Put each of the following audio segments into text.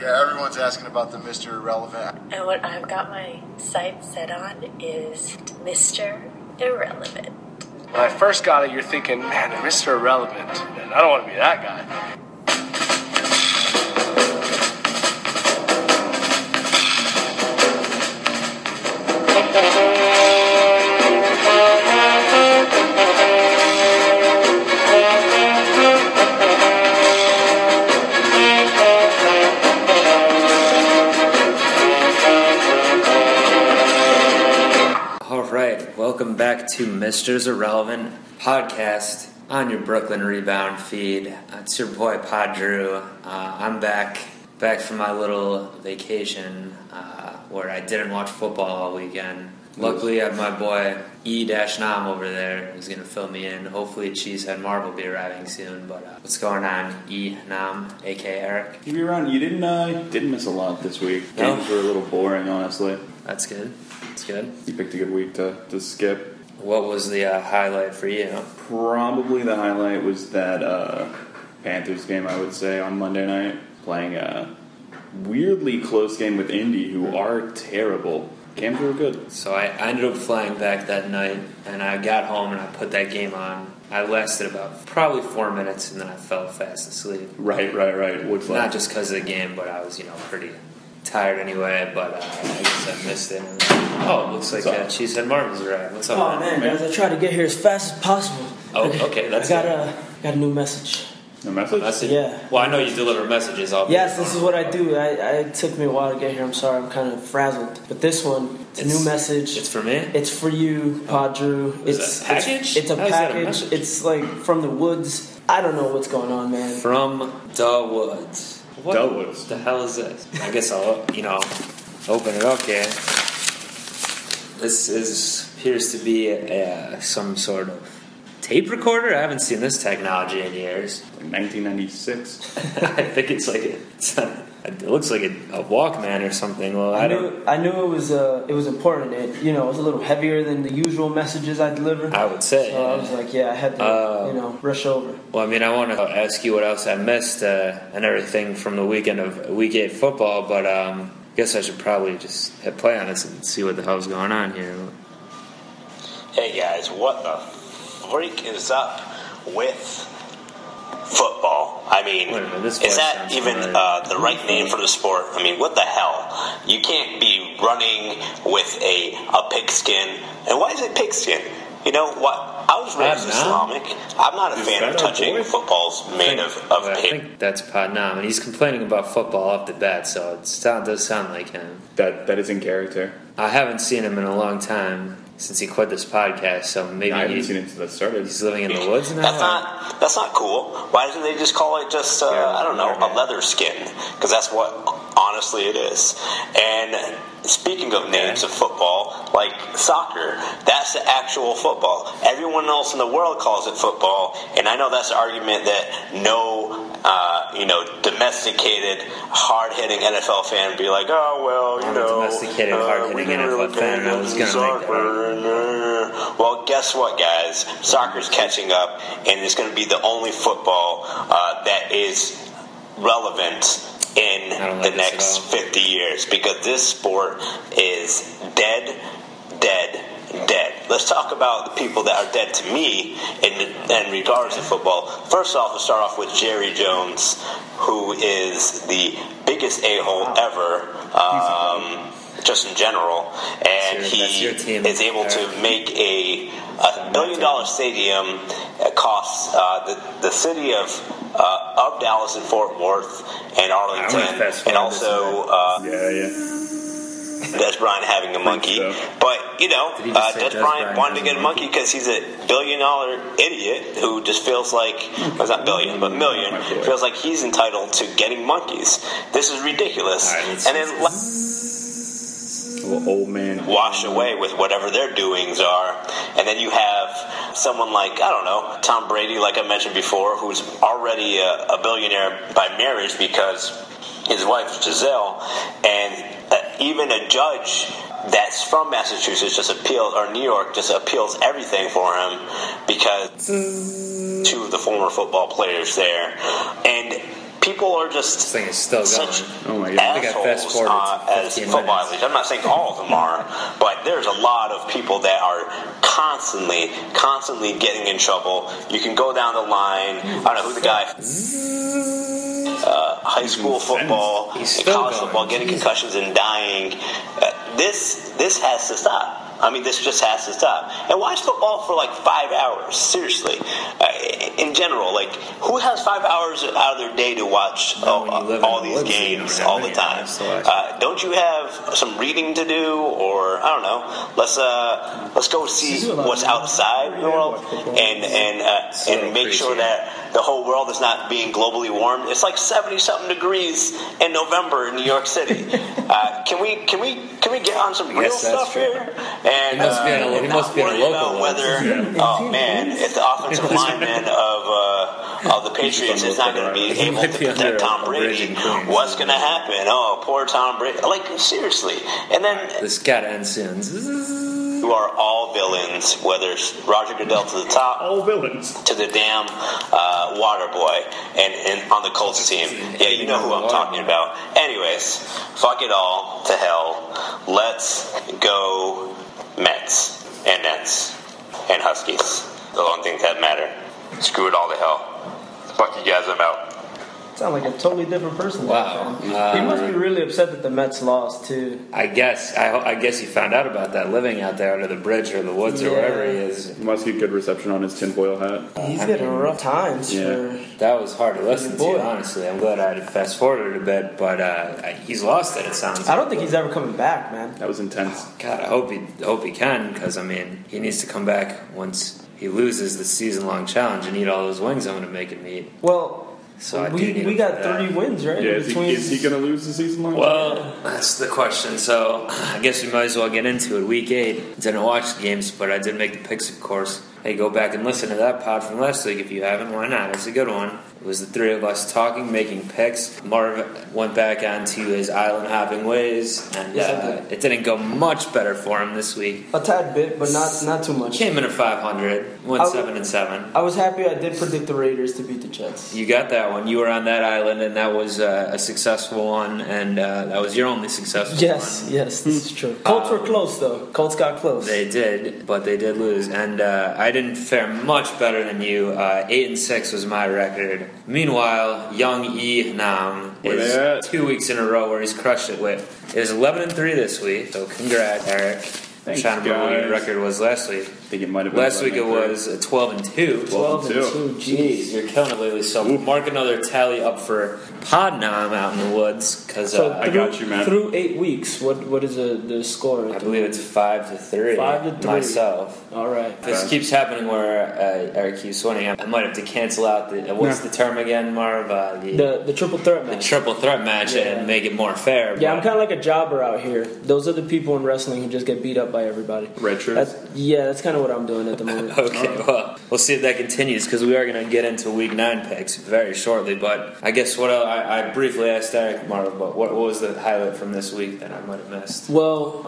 Yeah, everyone's asking about the Misterz Irrelevant. And what I've got my site set on is Misterz Irrelevant. When I first got it, you're thinking, man, Misterz Irrelevant. Man, I don't want to be that guy. Welcome back to Misterz Irrelevant Podcast on your Brooklyn Rebound feed. It's your boy, Pod Drew. I'm back from my little vacation where I didn't watch football all weekend. Luckily, I have my boy E-Nam over there who's going to fill me in. Hopefully, Cheesehead Marvel will be arriving soon. But what's going on, E-Nam, a.k.a. Eric? Keep me around. You didn't miss a lot this week. Games were a little boring, honestly. That's good. That's good. You picked a good week to skip. What was the highlight for you? Probably the highlight was that Panthers game, I would say, on Monday night. Playing a weirdly close game with Indy, who are terrible. Games were good. So I ended up flying back that night, and I got home and I put that game on. I lasted about probably 4 minutes, and then I fell fast asleep. Right. Not just because of the game, but I was, pretty tired anyway, but I guess I missed it. Oh, looks like Cheesehead Marvin's right. What's up? Oh, man, guys, I tried to get here as fast as possible. Oh, okay, that's good. I got a new message. A message? Yeah. Well, I know you deliver messages all the time. Yes, this is what I do. It took me a while to get here. I'm sorry, I'm kind of frazzled. But this one, it's a new message. It's for me? It's for you, Pod Drew. It's a package? It's a package. It's like from the woods. I don't know what's going on, man. From the woods. What the hell is this? I guess I'll, open it up here. This appears to be some sort of tape recorder. I haven't seen this technology in years. Like 1996. I think it looks like a Walkman or something. Well, I knew it was important. It was a little heavier than the usual messages I deliver. I would say. So I was like, I had to, rush over. Well, I want to ask you what else I missed and everything from the weekend of Week 8 football, but I guess I should probably just hit play on this and see what the hell's going on here. Hey, guys, what the freak is up with football? Is that even the right name for the sport? What the hell? You can't be running with a pigskin. And why is it pigskin? You know what? I was raised Islamic. I'm not a fan of touching footballs made of pig. I think that's Pat Nam, and he's complaining about football off the bat, so it does sound like him. That is in character. I haven't seen him in a long time. Since he quit this podcast, so maybe he's living in the woods now. That's not cool. Why didn't they just call it just, a leather skin? Because that's what, honestly, it is. And speaking of names of football, like soccer, that's the actual football. Everyone else in the world calls it football, and I know that's the argument that no domesticated, hard-hitting NFL fan would be like, domesticated, hard-hitting NFL fan, I was going to make that. Well, guess what, guys? Soccer's catching up, and it's going to be the only football that is relevant in the next 50 years, because this sport is dead. Let's talk about the people that are dead to me in regards to football. First off, we'll start off with Jerry Jones, who is the biggest a-hole ever, just in general. And he is able to make a $1 billion stadium cost the city of Dallas and Fort Worth and Arlington, and also Des Bryant having a monkey. So. But, Des Bryant wanted to get a monkey because he's a $1 billion idiot who just feels like, not billion, but million, feels like he's entitled to getting monkeys. This is ridiculous. Right, and then old man wash away with whatever their doings are, and then you have someone like, I don't know, Tom Brady, like I mentioned before, who's already a billionaire by marriage because his wife Giselle, and even a judge that's from Massachusetts New York just appeals everything for him because two of the former football players there, and people are just this thing is still such assholes as football athletes. I'm not saying all of them are, but there's a lot of people that are constantly getting in trouble. You can go down the line. I don't know who the guy high school football, college football, getting concussions and dying. This has to stop. I mean, this just has to stop. And watch football for like 5 hours, seriously. In general, like, who has 5 hours out of their day to watch all these games all the time? Don't you have some reading to do, or I don't know? Let's go see what's outside the world and make sure that the whole world is not being globally warmed. It's like 70-something degrees in November in New York City. Can we get on some real stuff here? And not worry about whether, if the offensive lineman of the Patriots is not going to be able to protect Tom Brady, what's going to happen? Oh, poor Tom Brady. Like, seriously. And then this got to end soon. Who are all villains, whether it's Roger Goodell to the top, all villains to the damn water boy, and on the Colts team. Yeah, you know who I'm talking about. Anyways, fuck it all to hell. Let's go Mets and Nets and Huskies. The only things that matter. Screw it all to hell. Fuck you guys, I'm out. Sound like a totally different person. Wow, he must be really upset that the Mets lost too. I guess. I guess he found out about that living out there under the bridge or the woods or wherever he is. He must get good reception on his tinfoil hat. He's had a rough time. Yeah, that was hard to listen to. Honestly, I'm glad I had to fast forward it a bit, but he's lost it. It sounds. I don't think he's ever coming back, man. That was intense. Oh, God, I hope he can, because I mean, he needs to come back once he loses the season-long challenge and eat all those wings I'm going to make him eat. Well. So we got 30 wins, right? Yeah, is he going to lose the season long? Well, that's the question. So I guess we might as well get into it. Week 8. Didn't watch the games, but I did make the picks, of course. Hey, go back and listen to that pod from last week if you haven't. Why not? It's a good one. It was the three of us talking, making picks. Marv went back onto his island hopping ways, and it didn't go much better for him this week. A tad bit, but not too much. Came in at 500, went 7-7. I was happy I did predict the Raiders to beat the Jets. You got that one. You were on that island, and that was a successful one, and that was your only successful one. Yes, this is true. Colts were close, though. Colts got close. They did, but they did lose, and I didn't fare much better than you. 8-6 was my record. Meanwhile, young E-Nam is 2 weeks in a row where he's crushed it with. It was 11-3 this week, so congrats, Eric. Thanks, I'm trying to remember what your record was last week. I think it might have been last week. It was 12-2. 12-2. Jeez, you're killing it lately. So mark another tally up for Pod Nam out in the woods. I got you, man. Through 8 weeks, what is the score? I believe it's 5-3. 5-3. Myself. All right. If this keeps happening where Eric keeps winning, I might have to cancel out the what's the term again, Marv? The triple threat match. The triple threat match and make it more fair. Yeah, I'm kind of like a jobber out here. Those are the people in wrestling who just get beat up by everybody. Red shirts? That's kind of what I'm doing at the moment. Okay, well, we'll see if that continues, because we are going to get into Week 9 picks very shortly. But I guess I briefly asked Eric, Marv, but what was the highlight from this week that I might have missed? Well,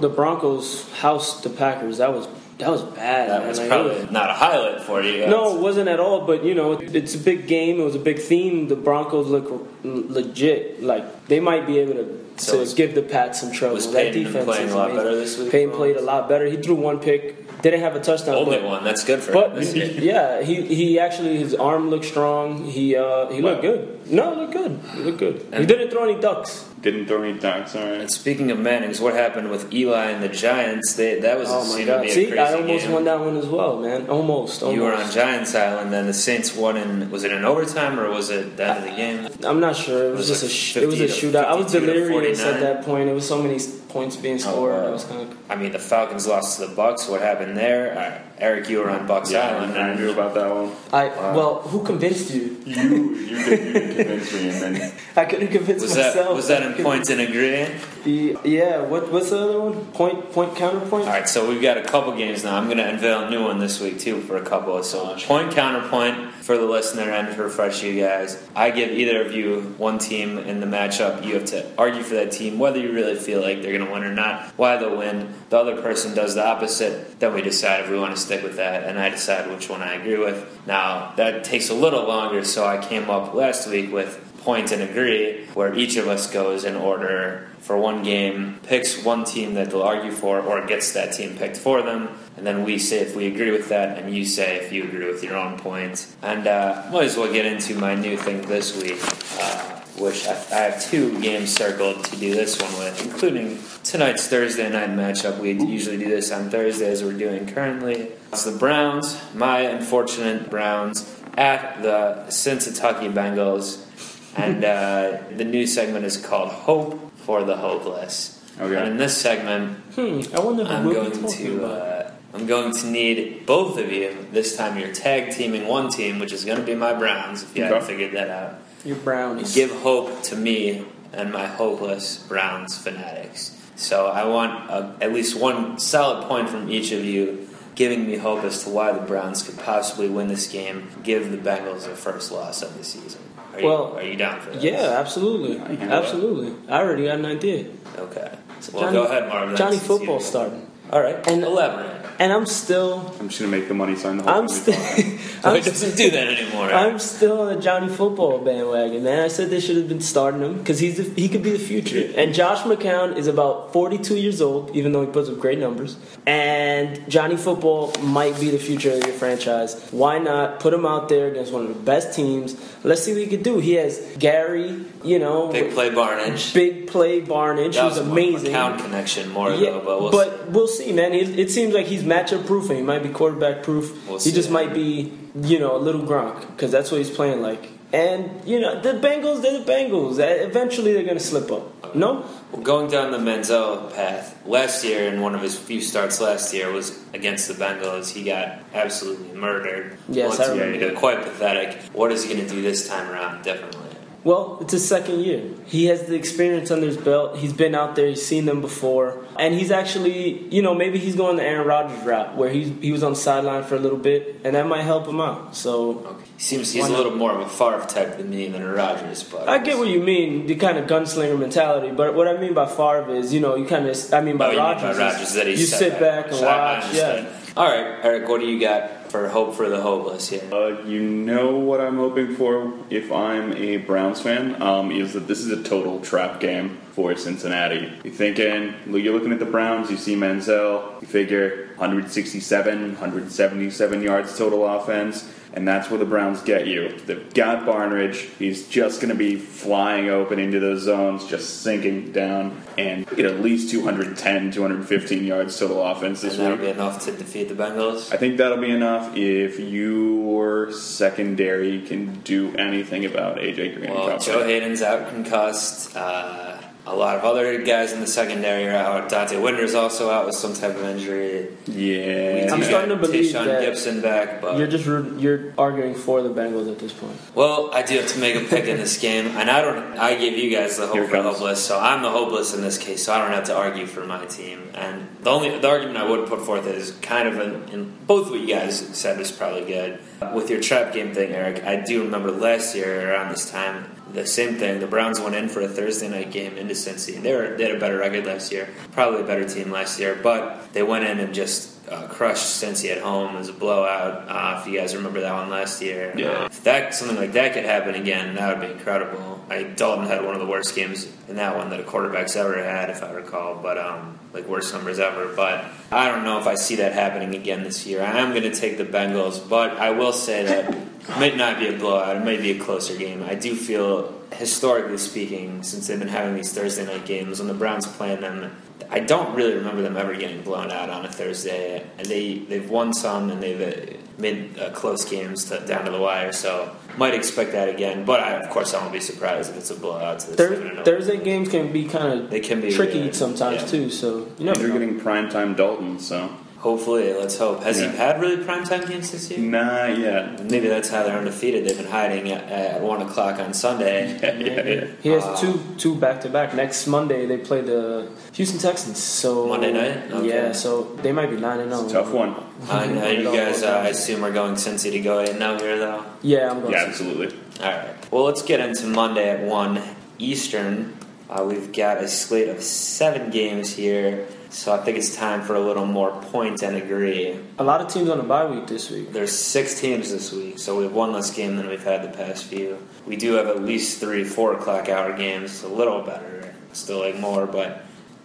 the Broncos housed the Packers. That was bad. That was probably not a highlight for you guys. No, it wasn't at all, but, it's a big game. It was a big theme. The Broncos look legit. Like, they might be able to... So give the Pats some trouble. Was Peyton playing a lot better this week? Peyton played a lot better. He threw one pick. Didn't have a touchdown. Only one. That's good for him. He actually, his arm looked strong. He looked good. No, looked good. He looked good. And he didn't throw any ducks. All right. And speaking of Mannings, what happened with Eli and the Giants? That was going to be a crazy I almost won that one as well, man. Almost. You were on Giants Island, then the Saints won in... Was it in overtime, or was it the end of the game? I'm not sure. It was just a shootout. I was delirious at that point. It was so many points being scored. Wow. The Falcons lost to the Bucs. What happened there? Eric, you were on Bucs Island. I knew about that one. Who convinced you? You didn't convince me. Then. I couldn't convince myself. Was that in points in agreeing? Yeah. What's the other one? Point, counterpoint? All right, so we've got a couple games now. I'm going to unveil a new one this week, too, for a couple. So point, counterpoint for the listener and to refresh you guys. I give either of you one team in the matchup. You have to argue for that team, whether you really feel like they're going to win or not, why they'll win. The other person does the opposite. Then we decide if we want to stick with that, and I decide which one I agree with. Now, that takes a little longer, so I came up last week with points and agree, where each of us goes in order for one game, picks one team that they'll argue for or gets that team picked for them, and then we say if we agree with that, and you say if you agree with your own point. And might as well get into my new thing this week, which I have two games circled to do this one with, including tonight's Thursday night matchup. We usually do this on Thursdays, we're doing currently. It's the Browns, my unfortunate Browns, at the Cincinnati Bengals. And the new segment is called Hope for the Hopeless. Okay. And in this segment, I'm going to need both of you. This time you're tag teaming one team, which is going to be my Browns, if you haven't figured that out. Your Browns. Give hope to me and my hopeless Browns fanatics. So I want at least one solid point from each of you, giving me hope as to why the Browns could possibly win this game, give the Bengals their first loss of the season. Are you down for that? Yeah, absolutely. Absolutely. I already got an idea. Okay. So go ahead, Marvin. Johnny Football starting. All right. And elaborate. And I'm just going to make the money sign the whole thing. So it doesn't do that anymore. Right? I'm still on the Johnny Football bandwagon, man. I said they should have been starting him because he could be the future. And Josh McCown is about 42 years old, even though he puts up great numbers. And Johnny Football might be the future of your franchise. Why not put him out there against one of the best teams? Let's see what he could do. He has Gary, Big Play Barnage, who's amazing. McCown connection more ago, but we'll see, man. It seems like he's matchup proof, and he might be quarterback proof. We'll see, he just might be, a little Gronk, because that's what he's playing like. And the Bengals—they're the Bengals. Eventually, they're going to slip up. No, going down the Manziel path. Last year, in one of his few starts last year, was against the Bengals. He got absolutely murdered. Yes, I remember. Quite pathetic. What is he going to do this time around? Differently. Well, it's his second year. He has the experience under his belt. He's been out there. He's seen them before. And he's actually, maybe he's going the Aaron Rodgers route where he was on the sideline for a little bit, and that might help him out. So he's a little more of a Favre type than me than a Rodgers. But I get what you mean, the kind of gunslinger mentality. But what I mean by Favre is, by Rodgers. You sit back and watch. Yeah. All right, Eric, what do you got for hope for the hopeless here? What I'm hoping for if I'm a Browns fan is that this is a total trap game for Cincinnati. You're looking at the Browns, you see Manziel, you figure 167, 177 yards total offense, and that's where the Browns get you. They've got Barnridge. He's just going to be flying open into those zones, just sinking down, and get at least 210, 215 yards total offense this week. And that'll be enough to defeat the Bengals? I think that'll be enough if your secondary can do anything about A.J. Green. Well, Joe Hayden's out concussed. A lot of other guys in the secondary are out. Dante Winder's also out with some type of injury. Yeah, I'm starting to believe Tayshaun that Gibson back, but you're arguing for the Bengals at this point. Well, I do have to make a pick in this game, and I give you guys the hope for the hopeless, so I'm the hopeless in this case. So I don't have to argue for my team. And the argument I would put forth is kind of in both what you guys said was probably good with your trap game thing, Eric. I do remember last year around this time. The same thing. The Browns went in for a Thursday night game into Cincy. They had a better record last year, probably a better team last year, but they went in and just crushed Cincy at home. It was a blowout. If you guys remember that one last year, yeah. If something like that could happen again, that would be incredible. Dalton had one of the worst games in that one that a quarterback's ever had, if I recall, but worst numbers ever. But I don't know if I see that happening again this year. I am going to take the Bengals, but I will say that. It might not be a blowout. It might be a closer game. I do feel, historically speaking, since they've been having these Thursday night games, when the Browns playing them, I don't really remember them ever getting blown out on a Thursday. They've won some, and they've made close games down to the wire, so might expect that again. But, I won't be surprised if it's a blowout. Thursday games can be kind of tricky sometimes, too. So they're getting primetime Dalton, so... Hopefully, let's hope. Has he had really primetime games this year? Nah, yeah. Maybe that's how they're undefeated. They've been hiding at 1 o'clock on Sunday. Yeah. He has two back-to-back. Next Monday, they play the Houston Texans. So Monday night? Okay. Yeah, so they might be 9-0. It's a tough one. I know you guys, I assume, are going Cincy to go 8-0 here, though? Yeah, I'm going Cincy. Absolutely. All right. Well, let's get into Monday at 1 Eastern. We've got a slate of 7 games here, so I think it's time for a little more points and agree. A lot of teams on the bye week this week. There's 6 teams this week, so we have one less game than we've had the past few. We do have at least 3 4 o'clock hour games, a little better. Still like more, but...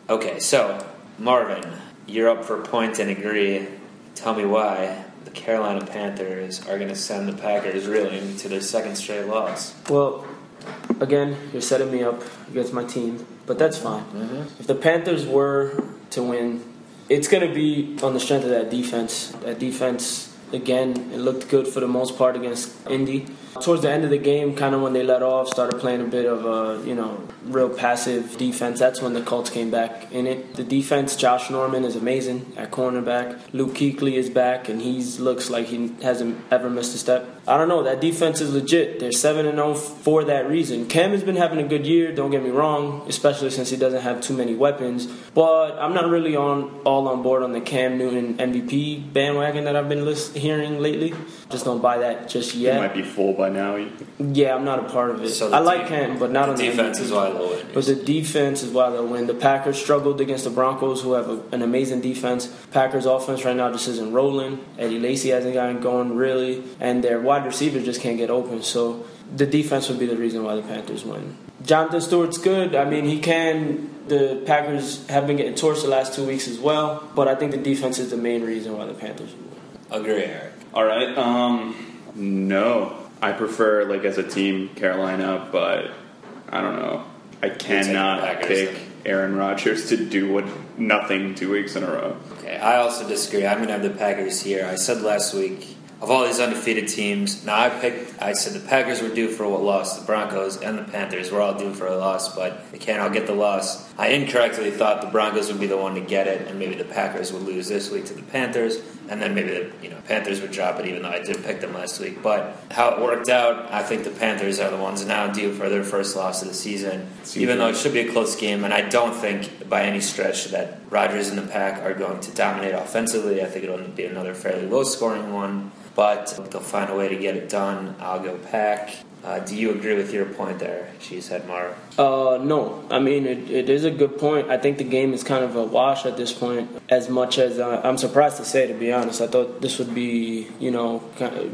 Okay, so, Marvin, you're up for points and agree. Tell me why the Carolina Panthers are going to send the Packers reeling to their second straight loss. Well... Again, you're setting me up against my team, but that's fine. Mm-hmm. If the Panthers were to win, it's going to be on the strength of that defense. That defense, again, it looked good for the most part against Indy. Towards the end of the game, kind of when they let off, started playing a bit of a, real passive defense. That's when the Colts came back in it. The defense, Josh Norman is amazing at cornerback. Luke Kuechly is back, and he looks like he hasn't ever missed a step. I don't know. That defense is legit. They're 7-0 for that reason. Cam has been having a good year, don't get me wrong, especially since he doesn't have too many weapons. But I'm not really on board on the Cam Newton MVP bandwagon that I've been hearing lately. Just don't buy that just yet. He might be full by now. Yeah, I'm not a part of it. So I like Cam, but not on the defense is why they'll win. But the defense is why they'll win. The Packers struggled against the Broncos, who have an amazing defense. Packers offense right now just isn't rolling. Eddie Lacy hasn't gotten going really, and their wide receivers just can't get open. So the defense would be the reason why the Panthers win. Jonathan Stewart's good. I mean, he can. The Packers have been getting torched the last 2 weeks as well, but I think the defense is the main reason why the Panthers win. Agree, Eric. All right. No. I prefer, as a team, Carolina, but I don't know. I cannot pick Aaron Rodgers to do nothing 2 weeks in a row. Okay, I also disagree. I'm going to have the Packers here. I said last week, of all these undefeated teams, I said the Packers were due for a loss, the Broncos and the Panthers were all due for a loss, but they can't all get the loss. I incorrectly thought the Broncos would be the one to get it, and maybe the Packers would lose this week to the Panthers, and then maybe the Panthers would drop it, even though I did pick them last week. But how it worked out, I think the Panthers are the ones now due for their first loss of the season, even though it should be a close game, and I don't think by any stretch that Rodgers and the Pack are going to dominate offensively. I think it'll be another fairly low-scoring one. But they'll find a way to get it done. I'll go Pack. Do you agree with your point there, Cheesehead Marv? No. I mean, it is a good point. I think the game is kind of a wash at this point, as much as I'm surprised to say, to be honest. I thought this would be,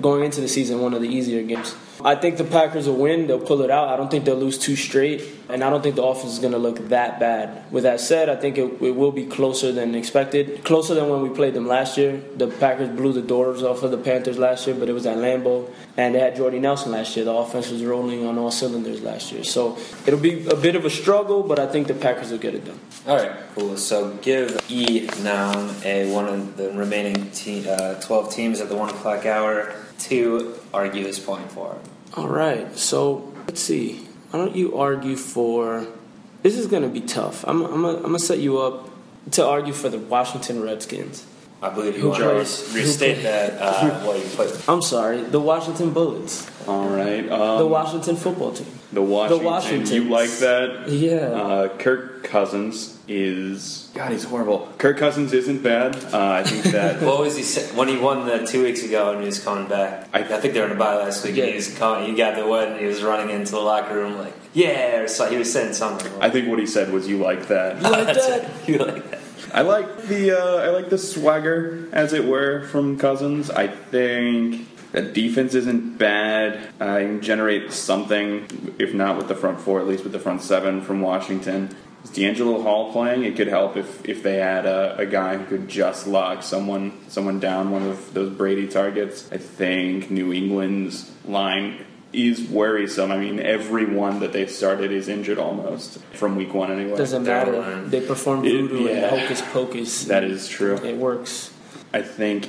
going into the season, one of the easier games. I think the Packers will win. They'll pull it out. I don't think they'll lose 2 straight, and I don't think the offense is going to look that bad. With that said, I think it will be closer than expected, closer than when we played them last year. The Packers blew the doors off of the Panthers last year, but it was at Lambeau, and they had Jordy Nelson last year. The offense was rolling on all cylinders last year. So it'll be a bit of a struggle, but I think the Packers will get it done. All right, cool. So give E-Nam, one of the remaining 12 teams at the 1 o'clock hour, to argue his point for him. All right, so let's see. Why don't you argue for – this is going to be tough. I'm going to set you up to argue for the Washington Redskins. I believe you want to restate that while you play. I'm sorry, the Washington Bullets. All right. The Washington football team. The Washington. You like that? Yeah. Kirk Cousins is... God, he's horrible. Kirk Cousins isn't bad. I think that... What was he saying? When he won 2 weeks ago and he was coming back. I think they were in a bye last week. Yeah. He got the win and he was running into the locker room like, yeah, or so. He was saying something. I think what he said was, you like that. You like that? You like that. I like the swagger, as it were, from Cousins. I think... The defense isn't bad. I can generate something, if not with the front 4, at least with the front 7 from Washington. Is D'Angelo Hall playing? It could help if they had a guy who could just lock someone down, one of those Brady targets. I think New England's line is worrisome. I mean, everyone that they've started is injured almost from week 1 anyway. Doesn't matter. They perform voodoo and hocus pocus. That is true. It works. I think...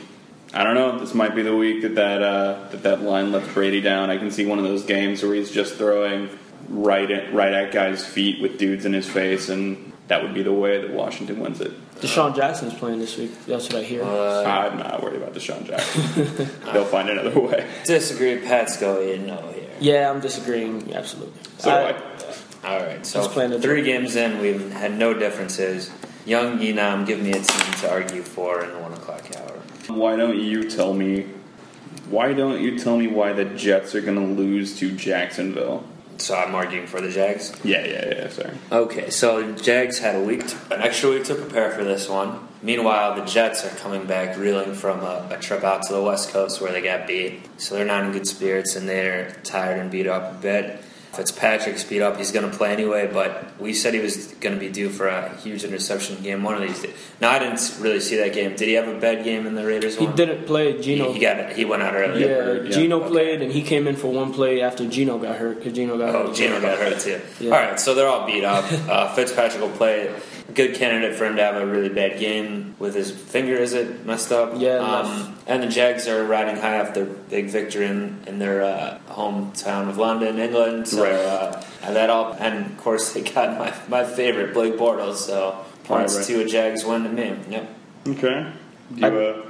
I don't know. This might be the week that line lets Brady down. I can see one of those games where he's just throwing right at guys' feet with dudes in his face, and that would be the way that Washington wins it. DeSean Jackson's playing this week. That's what I hear. I'm not worried about DeSean Jackson. They'll find another way. Disagree. Pat's going no here. Yeah, I'm disagreeing. Absolutely. So all right. So 3 games in, we've had no differences. Young E-Nam, give me a team to argue for in the 1 o'clock hour. Why don't you tell me why the Jets are going to lose to Jacksonville? So I'm arguing for the Jags? Yeah, sorry. Okay, so Jags had an extra week to prepare for this one. Meanwhile, the Jets are coming back reeling from a trip out to the West Coast where they got beat. So they're not in good spirits, and they're tired and beat up a bit. Fitzpatrick's beat up. He's going to play anyway, but we said he was going to be due for a huge interception game one of these days. Now, I didn't really see that game. Did he have a bad game in the Raiders one? He didn't play. Geno. He went out early. Yeah. Geno played, and he came in for one play after Geno got hurt. Geno got hurt, too. Yeah. All right, so they're all beat up. Fitzpatrick will play. Good candidate for him to have a really bad game with his finger, is it, messed up? Yeah. And the Jags are riding high off their big victory in their hometown of London, England. So, right. And, of course, they got my favorite, Blake Bortles. So, points to a Jags win to me. Yep. Okay.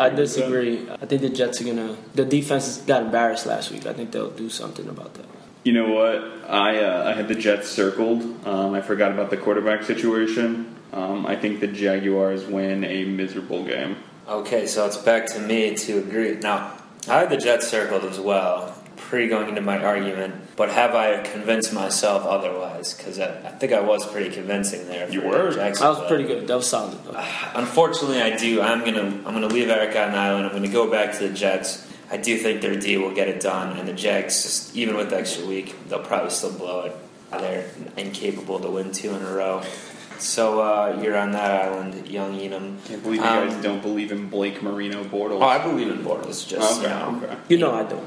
I disagree. I think the Jets are going to – the defense got embarrassed last week. I think they'll do something about that. You know what? I had the Jets circled. I forgot about the quarterback situation. I think the Jaguars win a miserable game. Okay, so it's back to me to agree. Now, I had the Jets circled as well, going into my argument, but have I convinced myself otherwise? Because I think I was pretty convincing there. You were? I was pretty good. That was solid. Unfortunately, I do. I'm gonna leave Eric on an island. I'm going to go back to the Jets. I do think their D will get it done, and the Jags, just, even with the extra week, they'll probably still blow it. They're incapable to win two in a row. So you're on that island, young E-Nam. Can't believe you guys don't believe in Blake Marino Bortles. Oh, I believe in Bortles. Just I don't.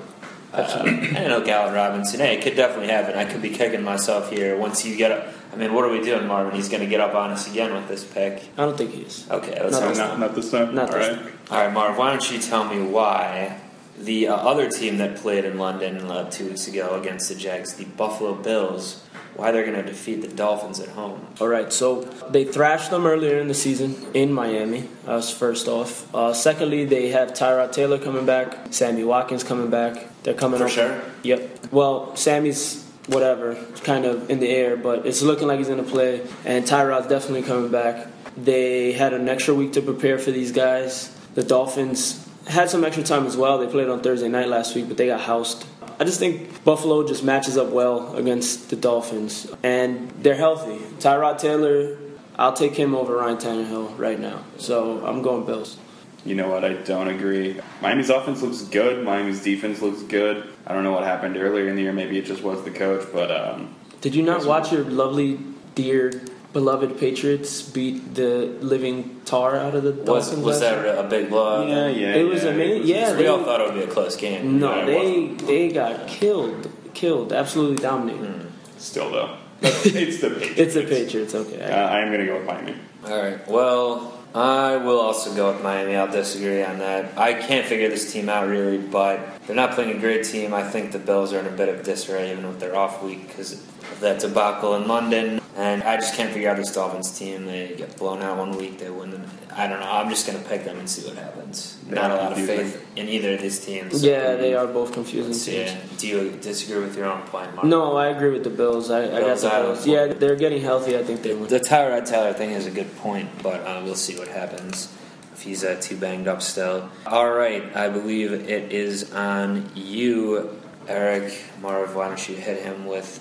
I know Gallen Robinson. Hey, it could definitely happen. I could be kicking myself here once you get up. I mean, what are we doing, Marvin? He's going to get up on us again with this pick. I don't think he is. Okay, let's not this time. All right. All right, Marv. Why don't you tell me why the other team that played in London 2 weeks ago against the Jags, the Buffalo Bills, why they're going to defeat the Dolphins at home. All right, so they thrashed them earlier in the season in Miami, first off. Secondly, they have Tyrod Taylor coming back, Sammy Watkins coming back. They're coming up. For sure? Yep. Well, Sammy's whatever, kind of in the air, but it's looking like he's going to play, and Tyrod's definitely coming back. They had an extra week to prepare for these guys. The Dolphins had some extra time as well. They played on Thursday night last week, but they got housed. I just think Buffalo just matches up well against the Dolphins, and they're healthy. Tyrod Taylor, I'll take him over Ryan Tannehill right now, so I'm going Bills. You know what? I don't agree. Miami's offense looks good. Miami's defense looks good. I don't know what happened earlier in the year. Maybe it just was the coach, but... Did you not watch your lovely, dear, beloved Patriots beat the living tar out of the Dolphins? Was that a big blowout? Yeah. It was amazing. Yeah, we all thought it would be a close game. No, they got killed, absolutely dominated. Still though, it's the Patriots. It's the Patriots. Okay, I am going to go with Miami. All right. Well, I will also go with Miami. I'll disagree on that. I can't figure this team out really, but they're not playing a great team. I think the Bills are in a bit of disarray even with their off week because of that debacle in London. And I just can't figure out this Dolphins team. They get blown out 1 week. They win them. I don't know. I'm just going to pick them and see what happens. Not a lot of faith in either of these teams. Yeah, they are both confusing teams. Yeah. Do you disagree with your own point, Mark? No, I agree with the Bills. I got the Bills. Yeah, they're getting healthy. I think they win. The Tyrod Taylor thing is a good point, but we'll see what happens if he's too banged up still. All right, I believe it is on you, Eric. Marv, why don't you hit him with...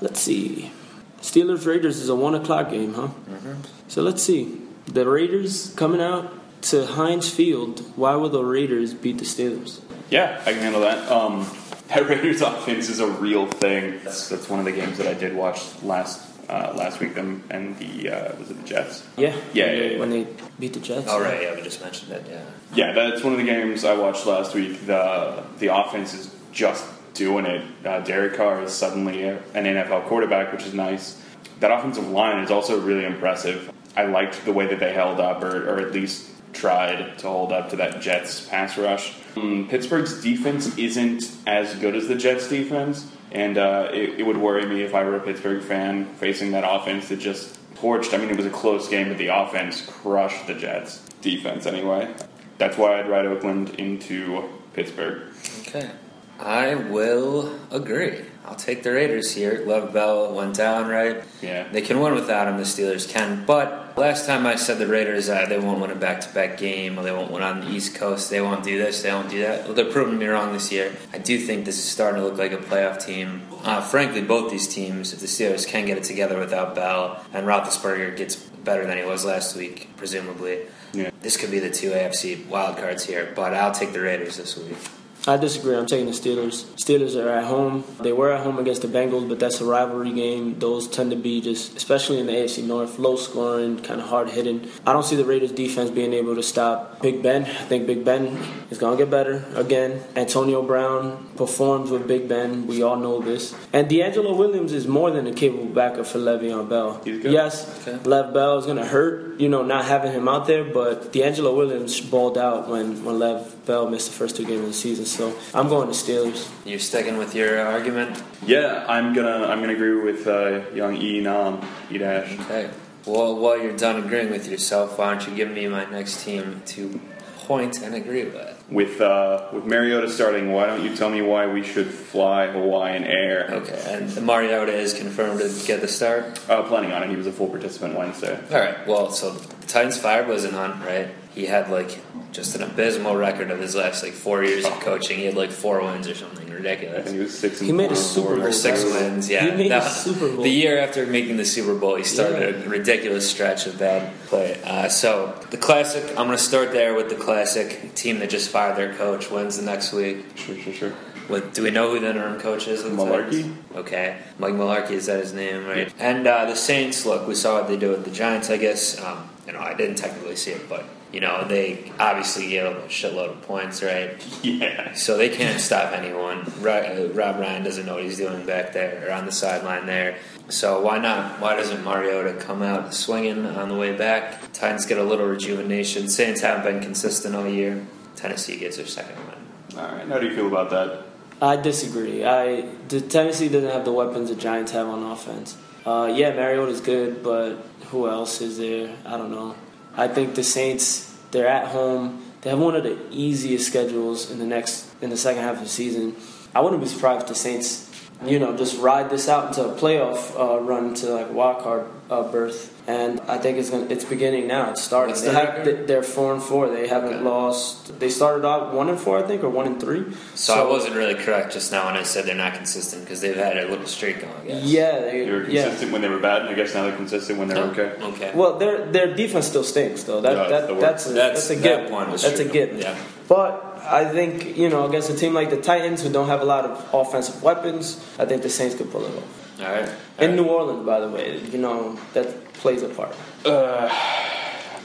Let's see. Steelers-Raiders is a 1 o'clock game, huh? Mm-hmm. So let's see. The Raiders coming out to Heinz Field. Why will the Raiders beat the Steelers? Yeah, I can handle that. That Raiders offense is a real thing. That's one of the games that I did watch last week, them and the was it the Jets? Yeah. When they beat the Jets. All right, yeah, we just mentioned that, yeah. Yeah, that's one of the games I watched last week. The offense is just doing it. Derek Carr is suddenly an NFL quarterback, which is nice. That offensive line is also really impressive. I liked the way that they held up, or at least tried to hold up to that Jets pass rush. Pittsburgh's defense isn't as good as the Jets' defense, and it would worry me if I were a Pittsburgh fan facing that offense that just torched. I mean, it was a close game, but the offense crushed the Jets' defense anyway. That's why I'd ride Oakland into Pittsburgh. Okay. I will agree. I'll take the Raiders here. Love Bell went down, right? Yeah. They can win without him. The Steelers can. But last time I said the Raiders, they won't win a back-to-back game, or they won't win on the East Coast. They won't do this. They won't do that. Well, they're proving me wrong this year. I do think this is starting to look like a playoff team. Frankly, both these teams, if the Steelers can get it together without Bell, and Roethlisberger gets better than he was last week, presumably. Yeah. This could be the two AFC wildcards here, but I'll take the Raiders this week. I disagree. I'm taking the Steelers. Steelers are at home. They were at home against the Bengals, but that's a rivalry game. Those tend to be just, especially in the AFC North, low-scoring, kind of hard-hitting. I don't see the Raiders' defense being able to stop Big Ben. I think Big Ben is going to get better again. Antonio Brown performs with Big Ben. We all know this. And D'Angelo Williams is more than a capable backup for Le'Veon Bell. He's good. Yes, okay. Lev Bell is going to hurt, you know, not having him out there, but D'Angelo Williams balled out when Lev Bell missed the first two games of the season. So I'm going to Steelers. You're sticking with your argument? Yeah, I'm gonna agree with young E-Nam, E-Dash. Okay. Well, while you're done agreeing with yourself, why don't you give me my next team to point and agree with? With Mariota starting, why don't you tell me why we should fly Hawaiian Air? Okay, and Mariota is confirmed to get the start? Planning on it. He was a full participant Wednesday. All right. Well, so the Titans fired wasn't on, right? He had, like, just an abysmal record of his last, 4 years of coaching. He had, 4 wins or something ridiculous. I think it was 6 and 4. He made a Super Bowl. Or 6 wins, yeah. He made a Super Bowl. The year after making the Super Bowl, he started a ridiculous stretch of bad play. So, the classic, I'm going to start there with the classic team that just fired their coach, wins the next week. Sure. Do we know who the interim coach is? Malarkey. Okay. Mike Malarkey, is that his name, right? Yeah. And the Saints, look, we saw what they did with the Giants, I guess. I didn't technically see it, but... they obviously gave up a shitload of points, right? Yeah. So they can't stop anyone. Rob Ryan doesn't know what he's doing back there or on the sideline there. So why not? Why doesn't Mariota come out swinging on the way back? Titans get a little rejuvenation. Saints haven't been consistent all year. Tennessee gets their second win. All right. How do you feel about that? I disagree. Tennessee doesn't have the weapons the Giants have on offense. Mariota's good, but who else is there? I don't know. I think the Saints, they're at home. They have one of the easiest schedules in the second half of the season. I wouldn't be surprised if the Saints, just ride this out into a playoff run to a wild card berth. And I think it's beginning now. It's starting. They're 4-4. They haven't lost. They started out 1-4, I think, or 1-3. So I wasn't really correct just now when I said they're not consistent because they've had a little streak going. I guess. Yeah, they were consistent when they were bad, and I guess now they're consistent when they're okay. Okay. Well, their defense still stinks, though. That's a given. Yeah. But I think against a team like the Titans, who don't have a lot of offensive weapons, I think the Saints could pull it off. All right. New Orleans, by the way, that plays a part. I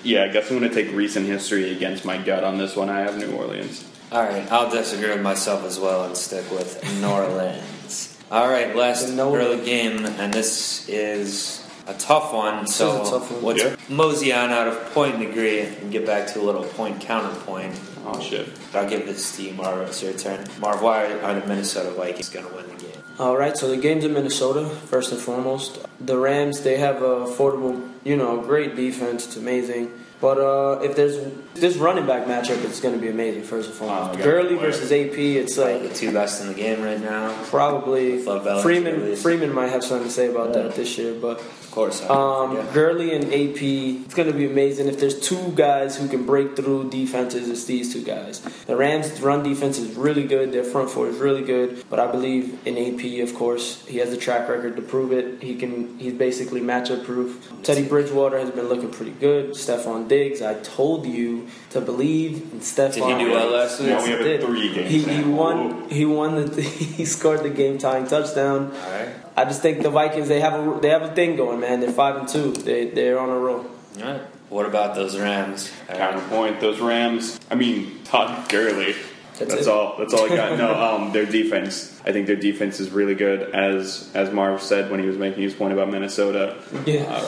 guess I'm going to take recent history against my gut on this one. I have New Orleans. All right, I'll disagree with myself as well and stick with New Orleans. All right, last early game, and this is a tough one. So let's mosey on out of point and agree and get back to a little point counterpoint. Oh, shit. I'll give this to you, Marv. It's your turn. Marv, why are the Minnesota Vikings going to win the game? All right, so the game's in Minnesota, first and foremost. The Rams, they have a affordable, great defense. It's amazing. But if there's this running back matchup, it's going to be amazing, first and foremost. Gurley versus AP, it's the two best in the game right now. Probably. Freeman might have something to say about that this year. But of course. Gurley and AP, it's going to be amazing. If there's two guys who can break through defenses, it's these two guys. The Rams' run defense is really good. Their front four is really good. But I believe in AP, of course. He has the track record to prove it. He's basically matchup proof. Teddy Bridgewater has been looking pretty good. Stephon Diggs, I told you to believe in Stephon. Did he do well last week? No, we have 3 games. He scored the game-tying touchdown. All right. I just think the Vikings, they have a thing going, man. They're 5-2. They're on a roll. All right. What about those Rams? Counterpoint, those Rams. I mean, Todd Gurley. That's all I got. No, their defense. I think their defense is really good, as Marv said when he was making his point about Minnesota. Yeah.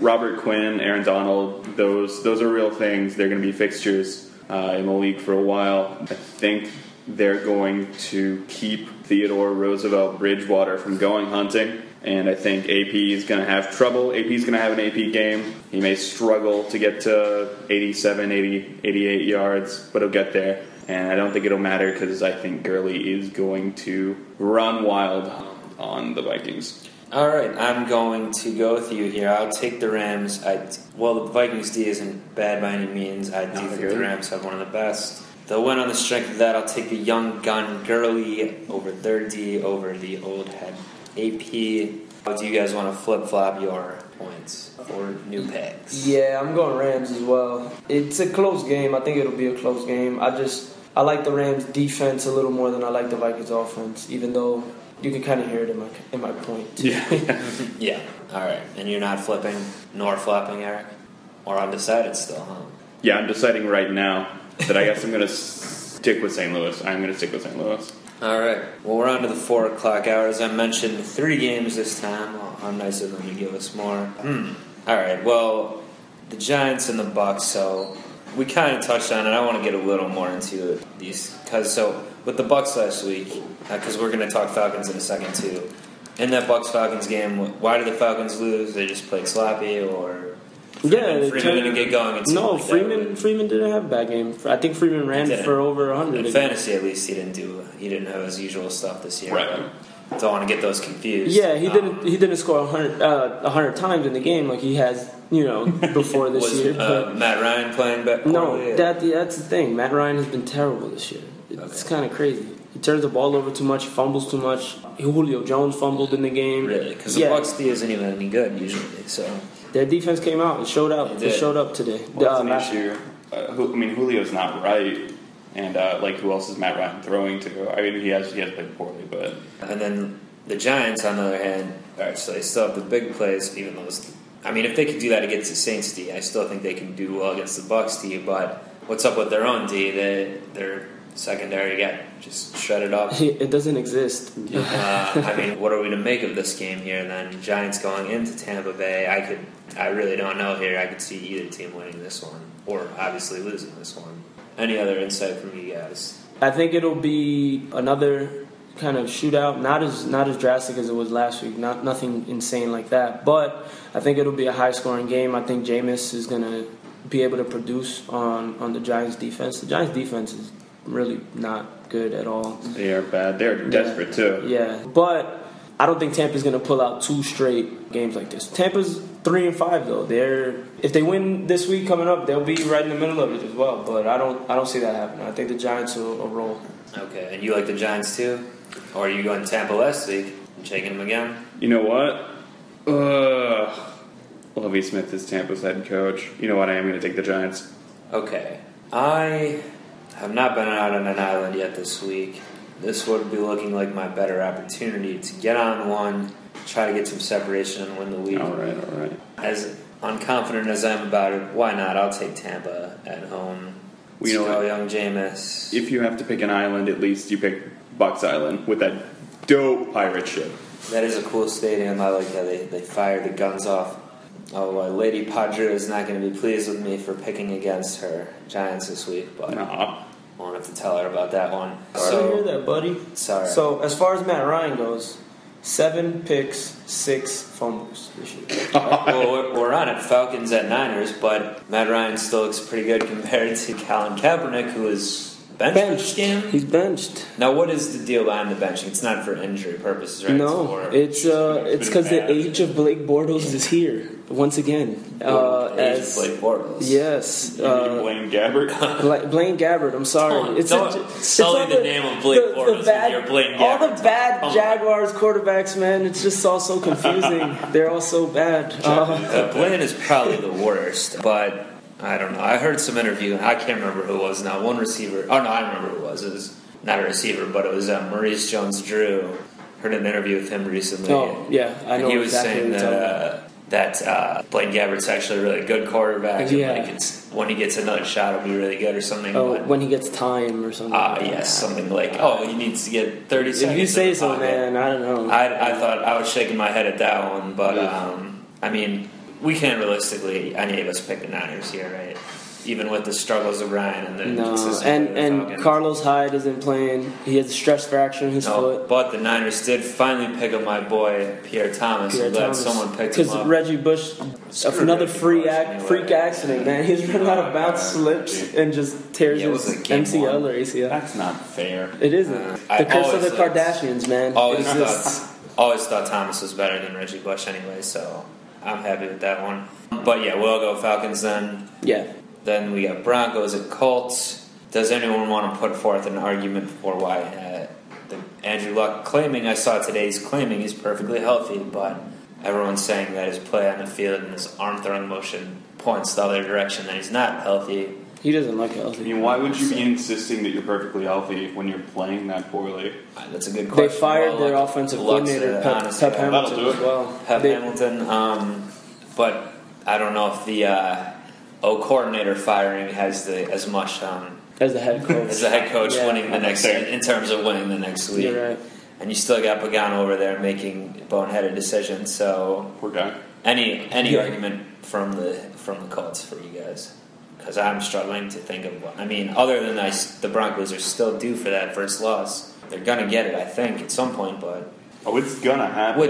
Robert Quinn, Aaron Donald, those are real things. They're going to be fixtures in the league for a while. I think they're going to keep Theodore Roosevelt Bridgewater from going hunting. And I think AP is going to have trouble. AP is going to have an AP game. He may struggle to get to 87, 80, 88 yards, but he'll get there. And I don't think it'll matter because I think Gurley is going to run wild. on the Vikings. All right, I'm going to go with you here. I'll take the Rams. Well, the Vikings D isn't bad by any means. I do think the Rams have one of the best. They'll win on the strength of that. I'll take the young gun Gurley over their D over the old head AP. Do you guys want to flip-flop your points or new picks? Yeah, I'm going Rams as well. It's a close game. I think it'll be a close game. I like the Rams defense a little more than I like the Vikings offense, even though... You can kind of hear it in my point. Yeah. Yeah. All right. And you're not flipping nor flopping, Eric? Or undecided still, huh? Yeah, I'm deciding right now that I guess I'm going to stick with St. Louis. I'm going to stick with St. Louis. All right. Well, we're on to the 4 o'clock hour. As I mentioned, 3 games this time. Oh, how nice of them to give us more. All right. Well, the Giants and the Bucs. So we kind of touched on it. I want to get a little more into these because so. With the Bucs last week, because we're going to talk Falcons in a second too. In that Bucs-Falcons game, why did the Falcons lose? They just played sloppy, or Freeman didn't get going. Freeman didn't have a bad game. I think Freeman ran for over 100. In fantasy, at least he didn't have his usual stuff this year. Right. Don't want to get those confused. Yeah, he didn't score 100 times in the game like he has. Before this year. But Matt Ryan playing better? No, that's the thing. Matt Ryan has been terrible this year. It's kind of crazy. He turns the ball over too much, fumbles too much. Julio Jones fumbled in the game. Really? Because the Bucs D isn't even any good usually. So their defense came out and showed up. They showed up today. Well, that's an issue. Julio's not right. And, who else is Matt Ryan throwing to? I mean, he has played poorly, but... And then the Giants, on the other hand, all right, so they still have the big plays, even though it's... I mean, if they could do that against the Saints D, I still think they can do well against the Bucs D, but what's up with their own D? Their secondary got just shredded up. It doesn't exist. What are we to make of this game here? And then Giants going into Tampa Bay, I really don't know here. I could see either team winning this one, or obviously losing this one. Any other insight from you guys? I think it'll be another kind of shootout, not as drastic as it was last week, nothing insane like that, but I think it'll be a high-scoring game. I think Jameis is going to be able to produce on the Giants' defense. The Giants' defense is really not good at all. They are bad. They're desperate, too. Yeah, but I don't think Tampa's going to pull out 2 straight games like this. Tampa's 3-5 though. If they win this week coming up, they'll be right in the middle of it as well. But I don't see that happening. I think the Giants will roll. Okay, and you like the Giants too, or are you going Tampa last week and taking them again? You know what? Lovie Smith is Tampa's head coach. You know what? I am going to take the Giants. Okay, I have not been out on an island yet this week. This would be looking like my better opportunity to get on one. Try to get some separation and win the league. All right. As unconfident as I am about it, why not? I'll take Tampa at home. We know young Jameis. If you have to pick an island, at least you pick Bucs Island with that dope pirate ship. That is a cool stadium. I like how they fire the guns off. Oh, Lady Pod Drew is not going to be pleased with me for picking against her Giants this week, but... Nah. I won't have to tell her about that one. So hear that, buddy. Sorry. So, as far as Matt Ryan goes... 7 picks, 6 fumbles this year. Well, we're on it. Falcons at Niners, but Matt Ryan still looks pretty good compared to Colin Kaepernick, who is benched. He's benched. Now, what is the deal behind the benching? It's not for injury purposes, right? No, it's because the age of Blake Bortles is here once again. Blake Bortles. Yes. Blaine Gabbert. Blaine Gabbert. I'm sorry. It's the name of Blake Bortles. All the bad Jaguars quarterbacks, man. It's just all so confusing. They're all so bad. Blaine is probably the worst, but. I don't know. I heard some interview, and I can't remember who it was now. One receiver. Oh, no, I remember who it was. It was not a receiver, but it was Maurice Jones-Drew. Heard an interview with him recently. Oh, yeah. I know exactly. He was saying that Blaine Gabbert's actually a really good quarterback. Yeah. And when he gets another shot, it'll be really good or something. Oh, when he gets time or something. Ah, yes. Something like, he needs to get 30 seconds. If you say so, man, I don't know. I thought I was shaking my head at that one, but, we can't realistically, any of us, pick the Niners here, right? Even with the struggles of Ryan and the consistency and Carlos Hyde isn't playing. He has a stress fracture in his foot. But the Niners did finally pick up my boy Pierre Thomas. I'm glad someone picked him up. Because Reggie Bush, another freak accident, man. He's run out of bounds, slips, and just tears his MCL or ACL. That's not fair. It isn't. The curse of the Kardashians, man. Always always thought Thomas was better than Reggie Bush anyway, so I'm happy with that one. But yeah, we'll go Falcons then. Yeah. Then we got Broncos and Colts. Does anyone want to put forth an argument for why Andrew Luck claiming he's perfectly healthy, but everyone's saying that his play on the field and his arm throwing motion points the other direction, that he's not healthy. He doesn't look healthy. I mean, why would you be insisting that you're perfectly healthy when you're playing that poorly? That's a good question. They fired their offensive coordinator, Pep Hamilton, as well. But I don't know if the coordinator firing has as much as the head coach. As the head coach winning the next in terms of winning the next league. You're right. And you still got Pagano over there making boneheaded decisions. So we're done. Any argument from the Colts for you guys? Because I'm struggling to think of one. I mean, other than the Broncos are still due for that first loss. They're going to get it, I think, at some point, but... Oh, it's going to happen.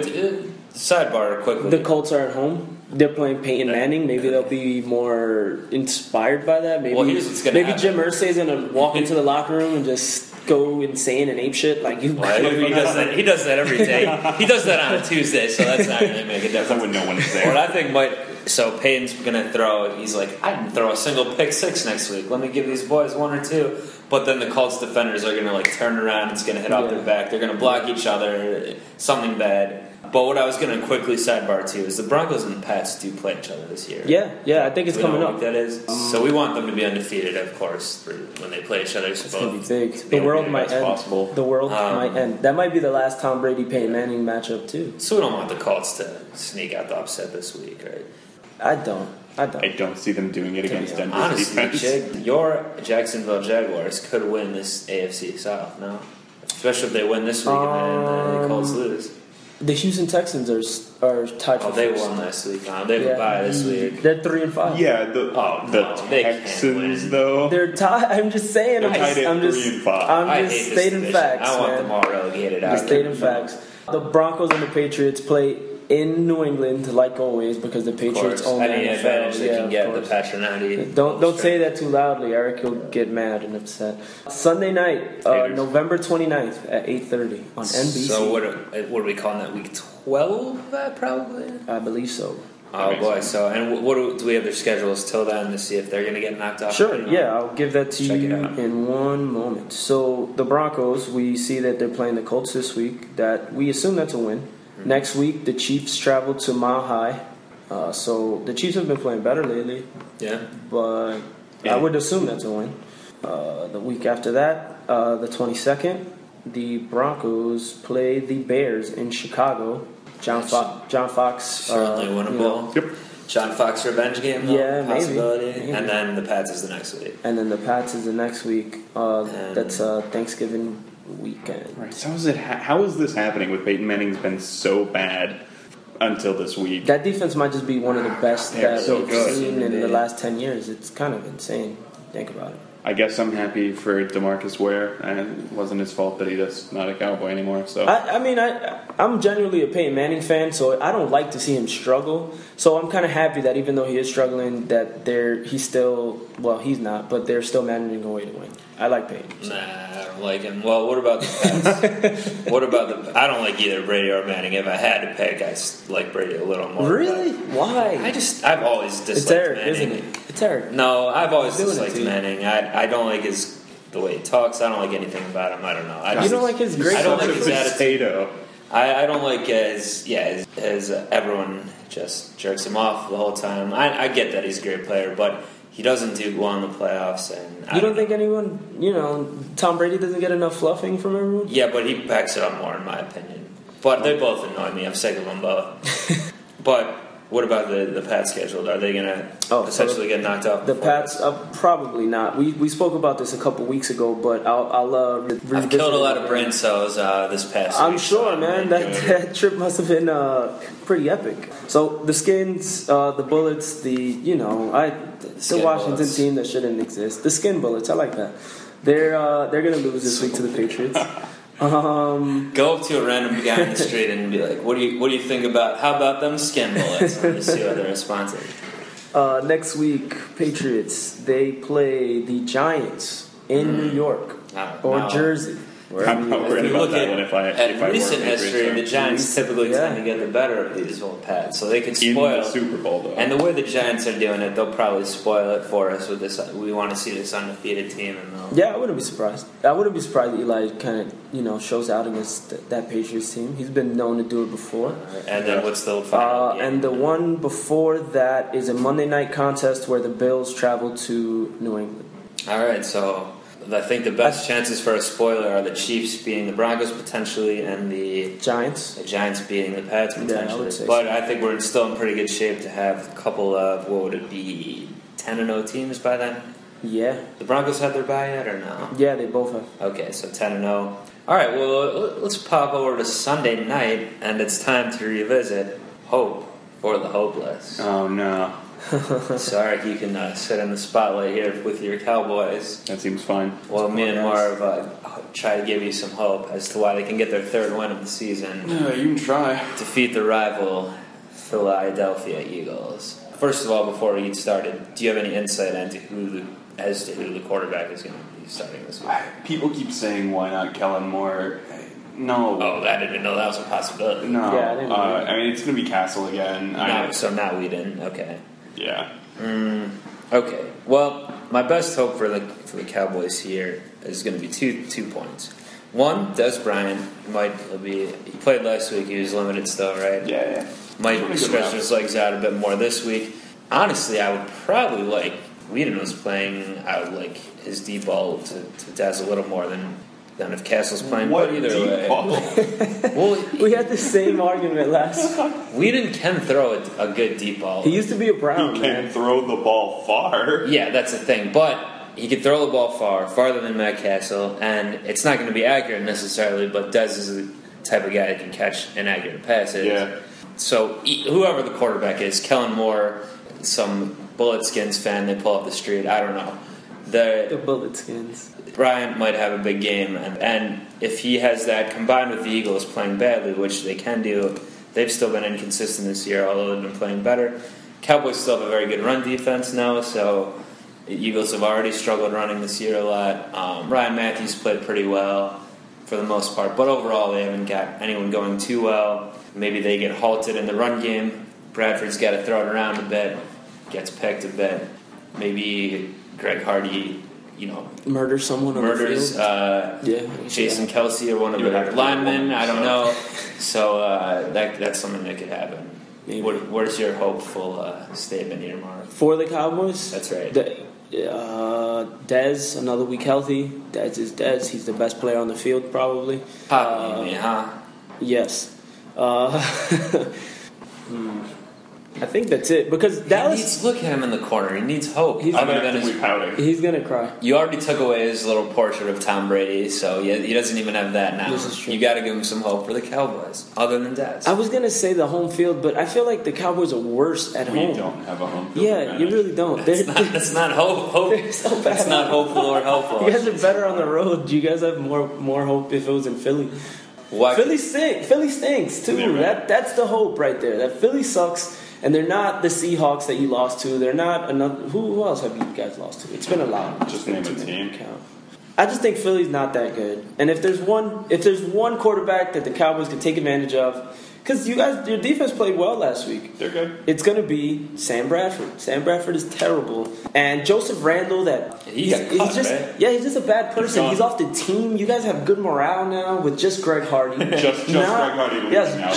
Sidebar quickly. The Colts are at home. They're playing Peyton Manning. Maybe they'll be more inspired by that. Maybe here's what's going to happen. Jim Irsay's going to walk into the locker room and just go insane and apeshit. He does that every day. He does that on a Tuesday, so that's not going to make a difference. I wouldn't know when it's there. What I think might... So Peyton's going to throw... He's like, I didn't throw a single pick six next week. Let me give these boys one or two. But then the Colts defenders are going to turn around. It's going to hit off their back. They're going to block each other. Something bad. But what I was going to quickly sidebar to is the Broncos and the Pats do play each other this year. Yeah, I think it's coming up. That is. So we want them to be undefeated, of course, when they play each other. It's going to be big. The world might end. Possible. The world might end. That might be the last Tom Brady Peyton Manning matchup too. So we don't want the Colts to sneak out the upset this week, right? I don't see them doing it against Denver. Honestly, your Jacksonville Jaguars could win this AFC South, no? Especially if they win this week and the Colts lose. The Houston Texans are tied for first. They won last week. They have a bye this week. They're 3-5. Yeah, the Texans though. They're tied. I'm just saying. I'm just 3-5. I'm just stating facts. I want them all relegated. I'm stating facts. The Broncos and the Patriots play in New England, like always, because the Patriots own any advantage they can get. The Patronati. Don't say that too loudly. Eric will get mad and upset. Sunday night, November 29th at 8:30 on NBC. So what are we calling that? Week 12, probably. I believe so. Oh boy! So and what do we have their schedules till then to see if they're going to get knocked off? Sure. Yeah, I'll give that to you in one moment. So the Broncos, we see that they're playing the Colts this week. That we assume that's a win. Next week, the Chiefs travel to Mile High. So the Chiefs have been playing better lately. Yeah. But I would assume that's a win. The week after that, the 22nd, the Broncos play the Bears in Chicago. John Fox. Certainly winnable. Yep. John Fox revenge game. Yeah, possibility. Maybe. And then the Pats is the next week. That's Thanksgiving weekend. Right. So how is this happening with Peyton Manning's been so bad until this week? That defense might just be one of the best we've seen in the last 10 years. It's kind of insane. Think about it. I guess I'm happy for DeMarcus Ware, and it wasn't his fault that he's not a Cowboy anymore. So I'm genuinely a Peyton Manning fan, so I don't like to see him struggle. So I'm kind of happy that even though he is struggling, that they're still managing a way to win. I like Peyton. So. Nah, I don't like him. Well, what about the Pats? I don't like either Brady or Manning. If I had to pick, I like Brady a little more. Really? Why? I've always disliked Manning. Isn't it? It's Eric. No, I've always disliked Manning. I don't like the way he talks. I don't like anything about him. I don't know. You don't like his great. I don't like his attitude. I don't like his everyone just jerks him off the whole time. I get that he's a great player, but he doesn't do well in the playoffs. And you don't think anyone, Tom Brady doesn't get enough fluffing from everyone? Yeah, but he backs it up more, in my opinion. But they both annoy me. I'm sick of them both. But what about the Pats scheduled? Are they going to essentially get knocked off? The Pats, probably not. We spoke about this a couple weeks ago, but I've killed a lot of brain cells this past week. I'm sure, man. That trip must have been pretty epic. So the Skins, the Bullets, the Washington Bullets. Team that shouldn't exist. The Skin Bullets, I like that. They're going to lose this week to the Patriots. Go up to a random guy in the street and be like, what do you think about them Skin Bullets? And just see what their response is. Next week, Patriots, they play the Giants in New York or Jersey. I'm not worried about that one if I recent history, the Giants typically tend to get the better of these old Pats, so they could spoil the Super Bowl, though. And the way the Giants are doing it, they'll probably spoil it for us with this. We want to see this undefeated team, and I wouldn't be surprised. I wouldn't be surprised that Eli kind of shows out against that Patriots team. He's been known to do it before. And then what's the final game? And the one before that is a Monday night contest where the Bills travel to New England. All right, so I think the best chances for a spoiler are the Chiefs beating the Broncos potentially, and the Giants. The Giants beating the Pats potentially. Yeah, I would say so. But I think we're still in pretty good shape to have a couple of 10-0 teams by then. Yeah. The Broncos had their bye yet or no? Yeah, they both have. Okay, so 10-0. All right, well, let's pop over to Sunday night, and it's time to revisit Hope for the Hopeless. Oh no. Sorry, you can sit in the spotlight here with your Cowboys. That seems fine. Well, me and Marv try to give you some hope as to why they can get their third win of the season. Yeah, you can try. Defeat the rival Philadelphia Eagles. First of all, before we get started, do you have any insight as to who the quarterback is going to be starting this week? People keep saying, why not Kellen Moore? No. Oh, I didn't know that was a possibility. No. Yeah, I didn't know that. I mean, it's going to be Cassel again. Now we didn't. Okay. Yeah. Okay. Well, my best hope for the Cowboys here is going to be two points. One, Des Bryant he played last week. He was limited still, right? Yeah. Might stretch his legs out a bit more this week. Honestly, I would probably like Whedon was playing. I would like his deep ball to Des a little more than if Castle's playing. What either way? Well, we had the same argument last week. Whedon can throw a good deep ball. He used to be a Brown. He can throw the ball far. Yeah, that's the thing. But he can throw the ball farther than Matt Cassel, and it's not going to be accurate necessarily. But Des is the type of guy that can catch inaccurate passes. Yeah. So whoever the quarterback is, Kellen Moore, some Bulletskins fan they pull up the street. I don't know. The Bulletskins. Bryant might have a big game, and if he has that combined with the Eagles playing badly, which they can do, they've still been inconsistent this year, although they've been playing better. Cowboys still have a very good run defense now, so the Eagles have already struggled running this year a lot. Ryan Matthews played pretty well for the most part, but overall they haven't got anyone going too well. Maybe they get halted in the run game. Bradford's got to throw it around a bit, gets picked a bit. Maybe Greg Hardy murders someone. Murders Jason Kelsey or one of the linemen. I don't know. So that's something that could happen. Where's your hopeful statement here, Mark? For the Cowboys? That's right. Dez, another week healthy. Dez is Dez. He's the best player on the field, probably. Yes. I think that's it because Dallas. Look at him in the corner. He needs hope. He's going to cry. You already took away his little portrait of Tom Brady, so he doesn't even have that now. This is true. You got to give him some hope for the Cowboys, other than that. I was going to say the home field, but I feel like the Cowboys are worse at home. We don't have a home field. Yeah, you really don't. That's not hope. So that's not hopeful or helpful. You guys are better on the road. You guys have more hope if it was in Philly. Philly stinks too. Yeah, right. That's the hope right there. That Philly sucks. And they're not the Seahawks that you lost to. They're not another. Who else have you guys lost to? It's been a lot. Just name a team. I just think Philly's not that good. And if there's one quarterback that the Cowboys can take advantage of, because you guys, your defense played well last week. They're good. It's going to be Sam Bradford. Sam Bradford is terrible, and Joseph Randle. He's just a bad person. He's off the team. You guys have good morale now with just Greg Hardy. Greg Hardy. I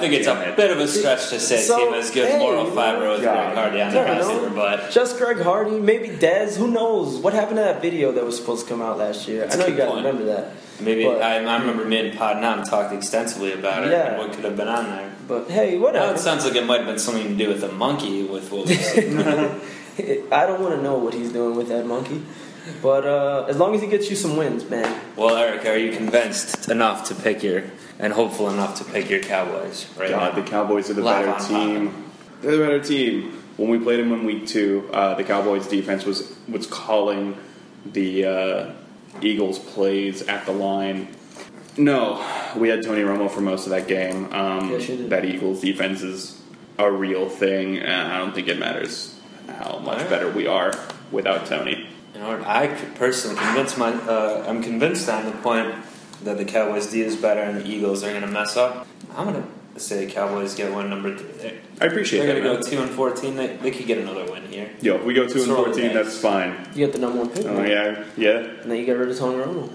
think it's a bit of a stretch to say team has good moral fiber with Greg Hardy on the roster, but just Greg Hardy, maybe Dez. Who knows what happened to that video that was supposed to come out last year? I know you guys remember that. I remember me and Pod Nam talked extensively about it and what could have been on there. But hey, whatever. Now it sounds like it might have been something to do with the monkey with what we've seen. I don't want to know what he's doing with that monkey. But as long as he gets you some wins, man. Well, Eric, are you convinced enough to pick and hopeful enough to pick your Cowboys right now? The Cowboys are the better team. They're the better team. When we played them in Week 2, the Cowboys defense was calling the Eagles plays at the line. No, we had Tony Romo for most of that game. That Eagles defense is a real thing, and I don't think it matters how much better we are without Tony. in order, I could personally convince my. I'm convinced on the point that the Cowboys D is better and the Eagles are going to mess up. I'm going to say the Cowboys get one number. I appreciate that. They're going to go 2-14. They could get another win here. Yo, if we go 2-14, that's fine. You get the number one pick. Oh yeah. And then you get rid of Tony Romo.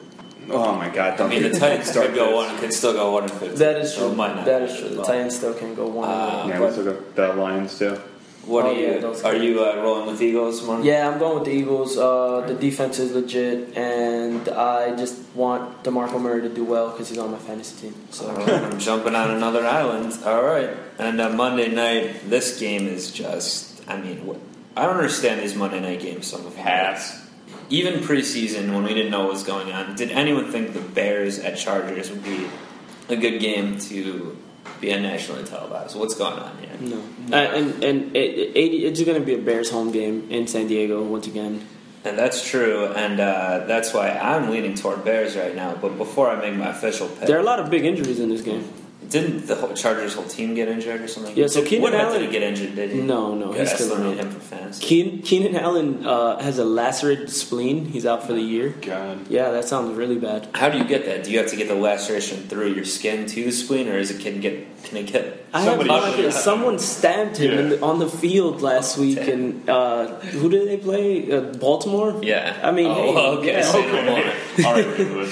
Oh my God! The Titans could still go 1-15. That is true. That is true. The Titans still can go 1. Yeah, still got the Lions too. What are you rolling with Eagles? Mark? Yeah, I'm going with the Eagles. The defense is legit, and I just want DeMarco Murray to do well because he's on my fantasy team. So I'm jumping on another island. All right, and Monday night, this game is I don't understand these Monday night games. Some of them. Even preseason, when we didn't know what was going on, did anyone think the Bears at Chargers would be a good game to be on nationally televised? What's going on here? No. It's going to be a Bears home game in San Diego once again. And that's true, and that's why I'm leaning toward Bears right now. But before I make my official pick... There are a lot of big injuries in this game. Didn't the Chargers' whole team get injured or something? Yeah, so Keenan Allen didn't get injured, did he? No, he's still on him for fantasy. Keenan Allen has a lacerated spleen. He's out for the year. God. Yeah, that sounds really bad. How do you get that? Do you have to get the laceration through your skin to the spleen, or is it can it get? Someone stabbed him on the field last week, and who did they play? Baltimore. Yeah. I mean, all right.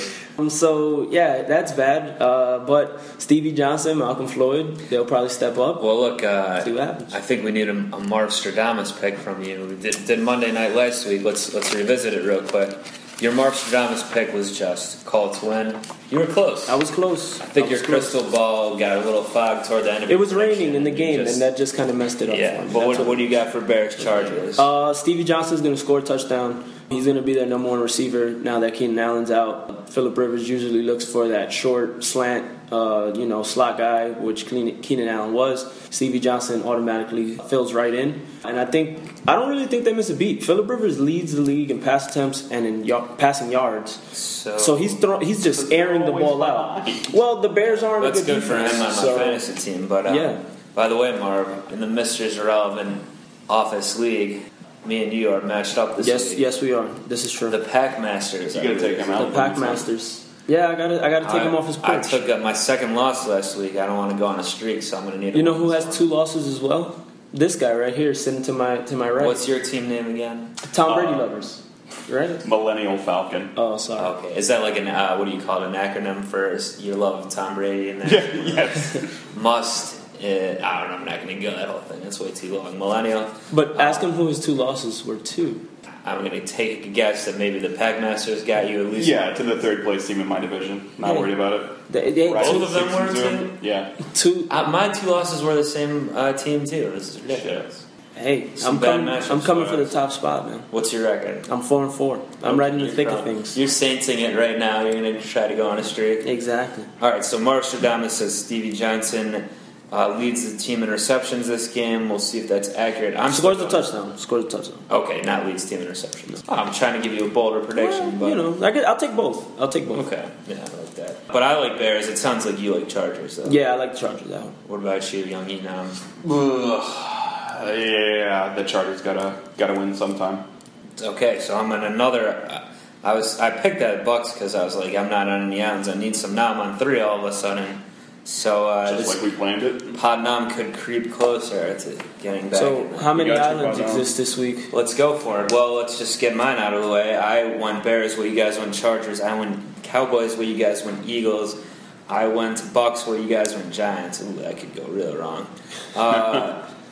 So, yeah, that's bad. But Stevie Johnson, Malcolm Floyd, they'll probably step up. Well, look, see what happens. I think we need a Marv Stradamus pick from you. We did Monday night last week. Let's revisit it real quick. Your Marv Stradamus pick was just Colts win. You were close. I was close. I think crystal ball got a little fogged toward the end of it. It was raining in the game, and that just kind of messed it up for me. But what do you got for Bears Chargers? Stevie Johnson's going to score a touchdown. He's going to be their number one receiver now that Keenan Allen's out. Phillip Rivers usually looks for that short slant, slot guy, which Keenan Allen was. Stevie Johnson automatically fills right in. And I don't really think they miss a beat. Phillip Rivers leads the league in pass attempts and in passing yards. So he's just airing the ball out. Well, the Bears aren't a good defense. That's good for him on my fantasy team. But by the way, Marv, in the Misterz Irrelevant Office League, me and you are matched up this week. Yes, we are. This is true. The Packmasters. You gotta take him out. The Packmasters. Yeah, I gotta take him off his porch. I took up my second loss last week. I don't want to go on a streak, so I'm gonna need. You know who has two losses as well? This guy right here, sitting to my right. What's your team name again? Tom Brady lovers. Right? Millennial Falcon. Oh, sorry. Okay. Is that like an what do you call it? An acronym for your love of Tom Brady? And yes. Must. I don't know, I'm not going to go that whole thing. That's way too long. Millennial. But ask him who his two losses were to. I'm going to take a guess that maybe the Packmasters got you at least. Yeah, to the third place team in my division. Not worried about it. Both of them were too? Yeah. My two losses were the same team, too. This is ridiculous. Hey, I'm coming for the top spot, man. What's your record? I'm 4-4. I'm right in the thick of things. You're sainting it right now. You're going to try to go on a streak. Exactly. All right, so Marv Stradamus says Stevie Johnson... leads the team in receptions this game. We'll see if that's accurate. Scores a touchdown. Okay, not leads team in receptions. I'm trying to give you a bolder prediction. Well, but I'll take both. Okay, yeah, I like that. But I like Bears. It sounds like you like Chargers, though. Yeah, I like the Chargers, though. What about you, young E-Nam? Yeah, the Chargers gotta win sometime. Okay, so I'm on another... I picked that Bucks because I was like, I'm not on any islands. I need some. Now I'm on 3 all of a sudden. So just like we planned it, Pod Nam could creep closer to getting back. So, how many islands exist this week? Let's go for it. Well, let's just get mine out of the way. I went Bears, where you guys went Chargers. I went Cowboys, where you guys went Eagles. I went Bucks, where you guys went Giants. Ooh, that could go real wrong.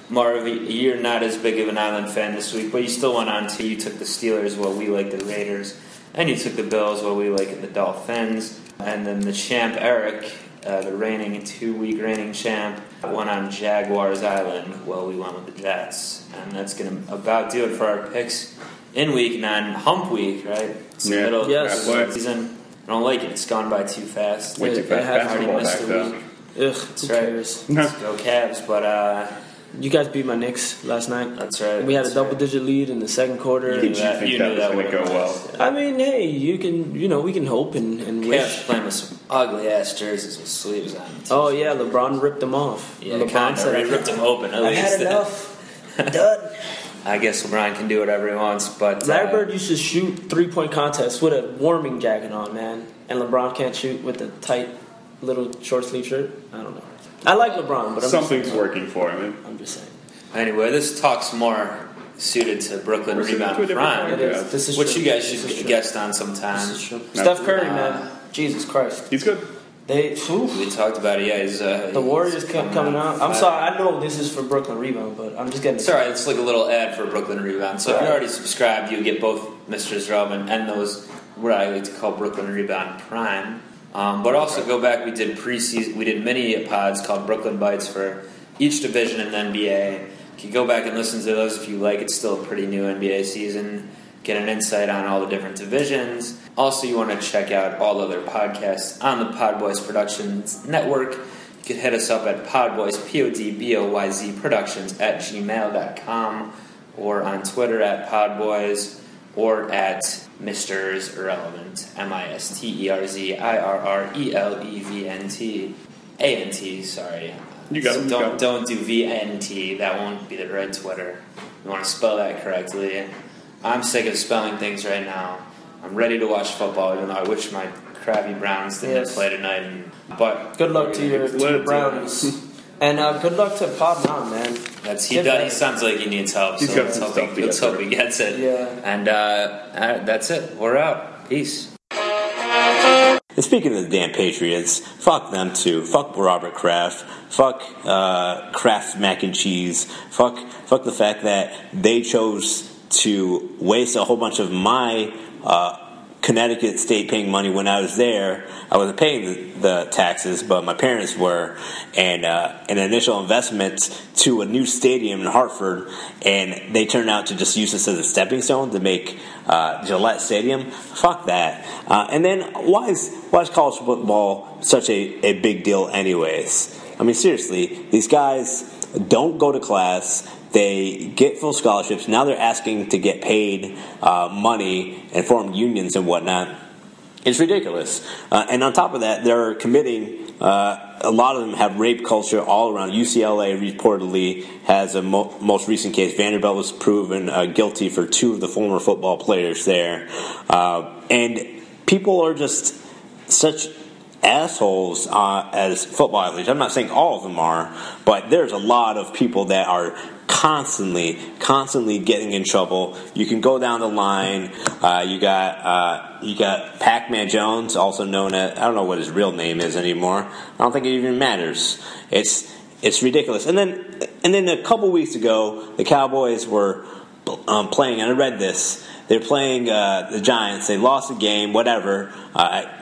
Marv, you're not as big of an island fan this week, but you still went on to. You took the Steelers, where we like the Raiders, and you took the Bills, where we like the Dolphins, and then the champ Eric. The reigning 2-week reigning champ went on Jaguars Island while we went with the Jets, and that's going to about do it for our picks in Week 9, Hump Week, right? It's the middle of the season. I don't like it. It's gone by too fast. Way too fast. I already missed a week. Who cares? Let's go Cavs, but. You guys beat my Knicks last night. That's right. We had a double-digit lead in the second quarter. You knew that was going to go well. Yeah. I mean, hey, we can hope and wish. Cavs playing with some ugly-ass jerseys with sleeves on. Oh, yeah, LeBron ripped them off. Yeah, LeBron ripped them open. At least. I've had enough. Done. I guess Brian can do whatever he wants, but Larry Bird used to shoot three-point contests with a warming jacket on, man. And LeBron can't shoot with a tight little short-sleeve shirt. I don't know. I like LeBron, but I'm something's working for him. I'm just saying. Anyway, this talk's more suited to Brooklyn Rebound Prime, which you guys should get a guest on sometime. Steph Curry, man. Jesus Christ. He's good. We talked about it, yeah. The Warriors kept coming out. I'm sorry, I know this is for Brooklyn Rebound, but I'm just getting... It's all right, it's like a little ad for Brooklyn Rebound. So if you're already subscribed, you'll get both Misterz Irrelevant and those, what I like to call Brooklyn Rebound Prime. But also go back, we did preseason, we did mini pods called Brooklyn Bites for each division in the NBA. You can go back and listen to those if you like. It's still a pretty new NBA season. Get an insight on all the different divisions. Also, you want to check out all other podcasts on the Podboys Productions Network. You can hit us up at Podboys, P-O-D-B-O-Y-Z, Productions at gmail.com, or on Twitter at Podboys, or at Misterz Irrelevant, M-I-S-T-E-R-Z-I-R-R-E-L-E-V-N-T-A-N-T, sorry. You got it. Don't do V-N-T. That won't be the right Twitter. You want to spell that correctly. I'm sick of spelling things right now. I'm ready to watch football, even though I wish my crabby Browns didn't play tonight. But good luck to your Brownies. And good luck to Pod Nam, man. He sounds like he needs help, so let's hope he gets it. Yeah. And that's it. We're out. Peace. And speaking of the damn Patriots, fuck them too. Fuck Robert Kraft. Fuck Kraft mac and cheese. Fuck the fact that they chose to waste a whole bunch of my Connecticut state paying money when I was there. I wasn't paying the taxes, but my parents were, and an initial investment to a new stadium in Hartford, and they turned out to just use this as a stepping stone to make Gillette Stadium. Fuck that. And then why is college football such a big deal anyways? I mean, seriously, these guys don't go to class. They get full scholarships. Now they're asking to get paid money and form unions and whatnot. It's ridiculous. And on top of that, they're committing, a lot of them have rape culture all around. UCLA reportedly has a most recent case. Vanderbilt was proven guilty for two of the former football players there. And people are just such assholes as football athletes. I'm not saying all of them are, but there's a lot of people that are constantly getting in trouble. You can go down the line. You got Pac-Man Jones, also known as, I don't know what his real name is anymore. I don't think it even matters. It's ridiculous. And then a couple weeks ago, the Cowboys were playing, and I read this. They're playing the Giants. They lost the game, whatever.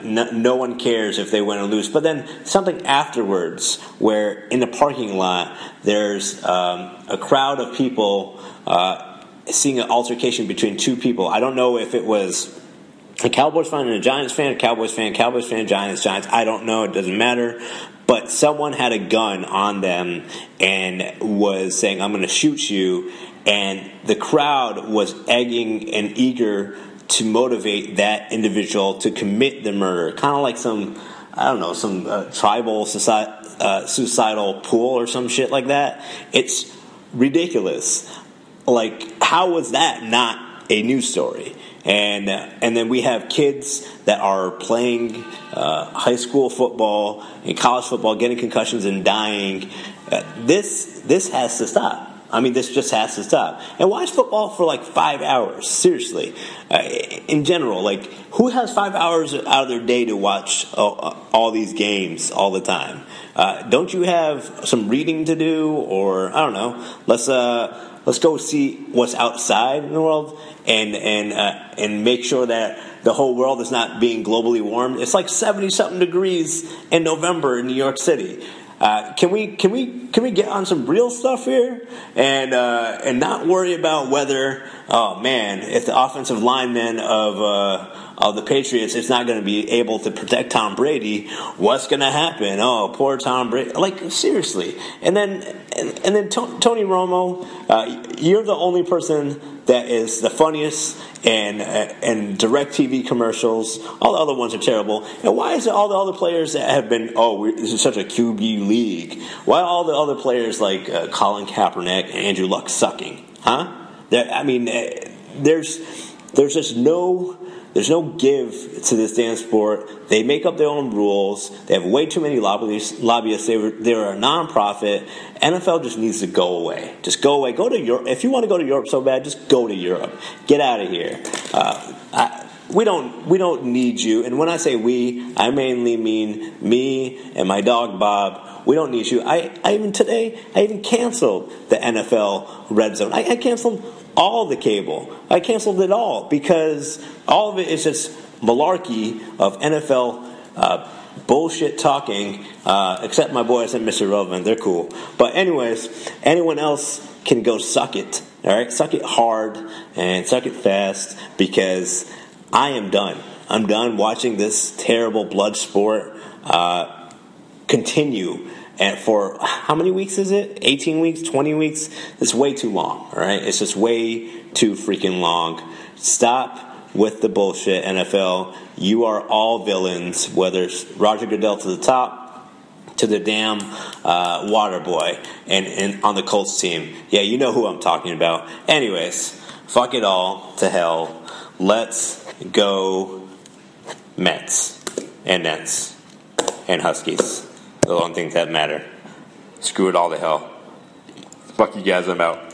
No one cares if they win or lose. But then something afterwards where in the parking lot there's a crowd of people seeing an altercation between two people. I don't know if it was a Cowboys fan and a Giants fan, Giants. I don't know. It doesn't matter. But someone had a gun on them and was saying, I'm going to shoot you. And the crowd was egging and eager to motivate that individual to commit the murder. Kind of like some tribal suicidal pool or some shit like that. It's ridiculous. Like, how was that not a news story? And then we have kids that are playing high school football and college football, getting concussions and dying. This has to stop. I mean, this just has to stop. And watch football for like 5 hours, seriously. In general, like, who has 5 hours out of their day to watch all these games all the time? Don't you have some reading to do? Or, I don't know, let's go see what's outside in the world and make sure that the whole world is not being globally warmed. It's like 70-something degrees in November in New York City. Can we get on some real stuff here and not worry about whether, oh man, if the offensive linemen of the Patriots is not going to be able to protect Tom Brady, what's going to happen? Oh, poor Tom Brady. Like, seriously. And then Tony Romo, you're the only person that is the funniest, and DirecTV commercials. All the other ones are terrible. And why is it all the other players that have been, this is such a QB league? Why are all the other players like Colin Kaepernick and Andrew Luck sucking? Huh? That, I mean, there's no give to this damn sport. They make up their own rules. They have way too many lobbyists. They're a nonprofit. NFL just needs to go away. Just go away. Go to Europe. If you want to go to Europe so bad, just go to Europe. Get out of here. We don't need you. And when I say we, I mainly mean me and my dog Bob. We don't need you. I even canceled the NFL Red Zone. I canceled all the cable. I canceled it all because all of it is just malarkey of NFL bullshit talking. Except my boys and Misterz Irrelevant, they're cool. But anyways, anyone else can go suck it. All right, suck it hard and suck it fast because I am done. I'm done watching this terrible blood sport continue. And for how many weeks is it? 18 weeks? 20 weeks? It's way too long, all right? It's just way too freaking long. Stop with the bullshit, NFL. You are all villains, whether it's Roger Goodell to the top, to the damn water boy, and on the Colts team. Yeah, you know who I'm talking about. Anyways, fuck it all to hell. Let's go Mets and Nets and Huskies. The only things that matter. Screw it all to hell. Fuck you guys, I'm out.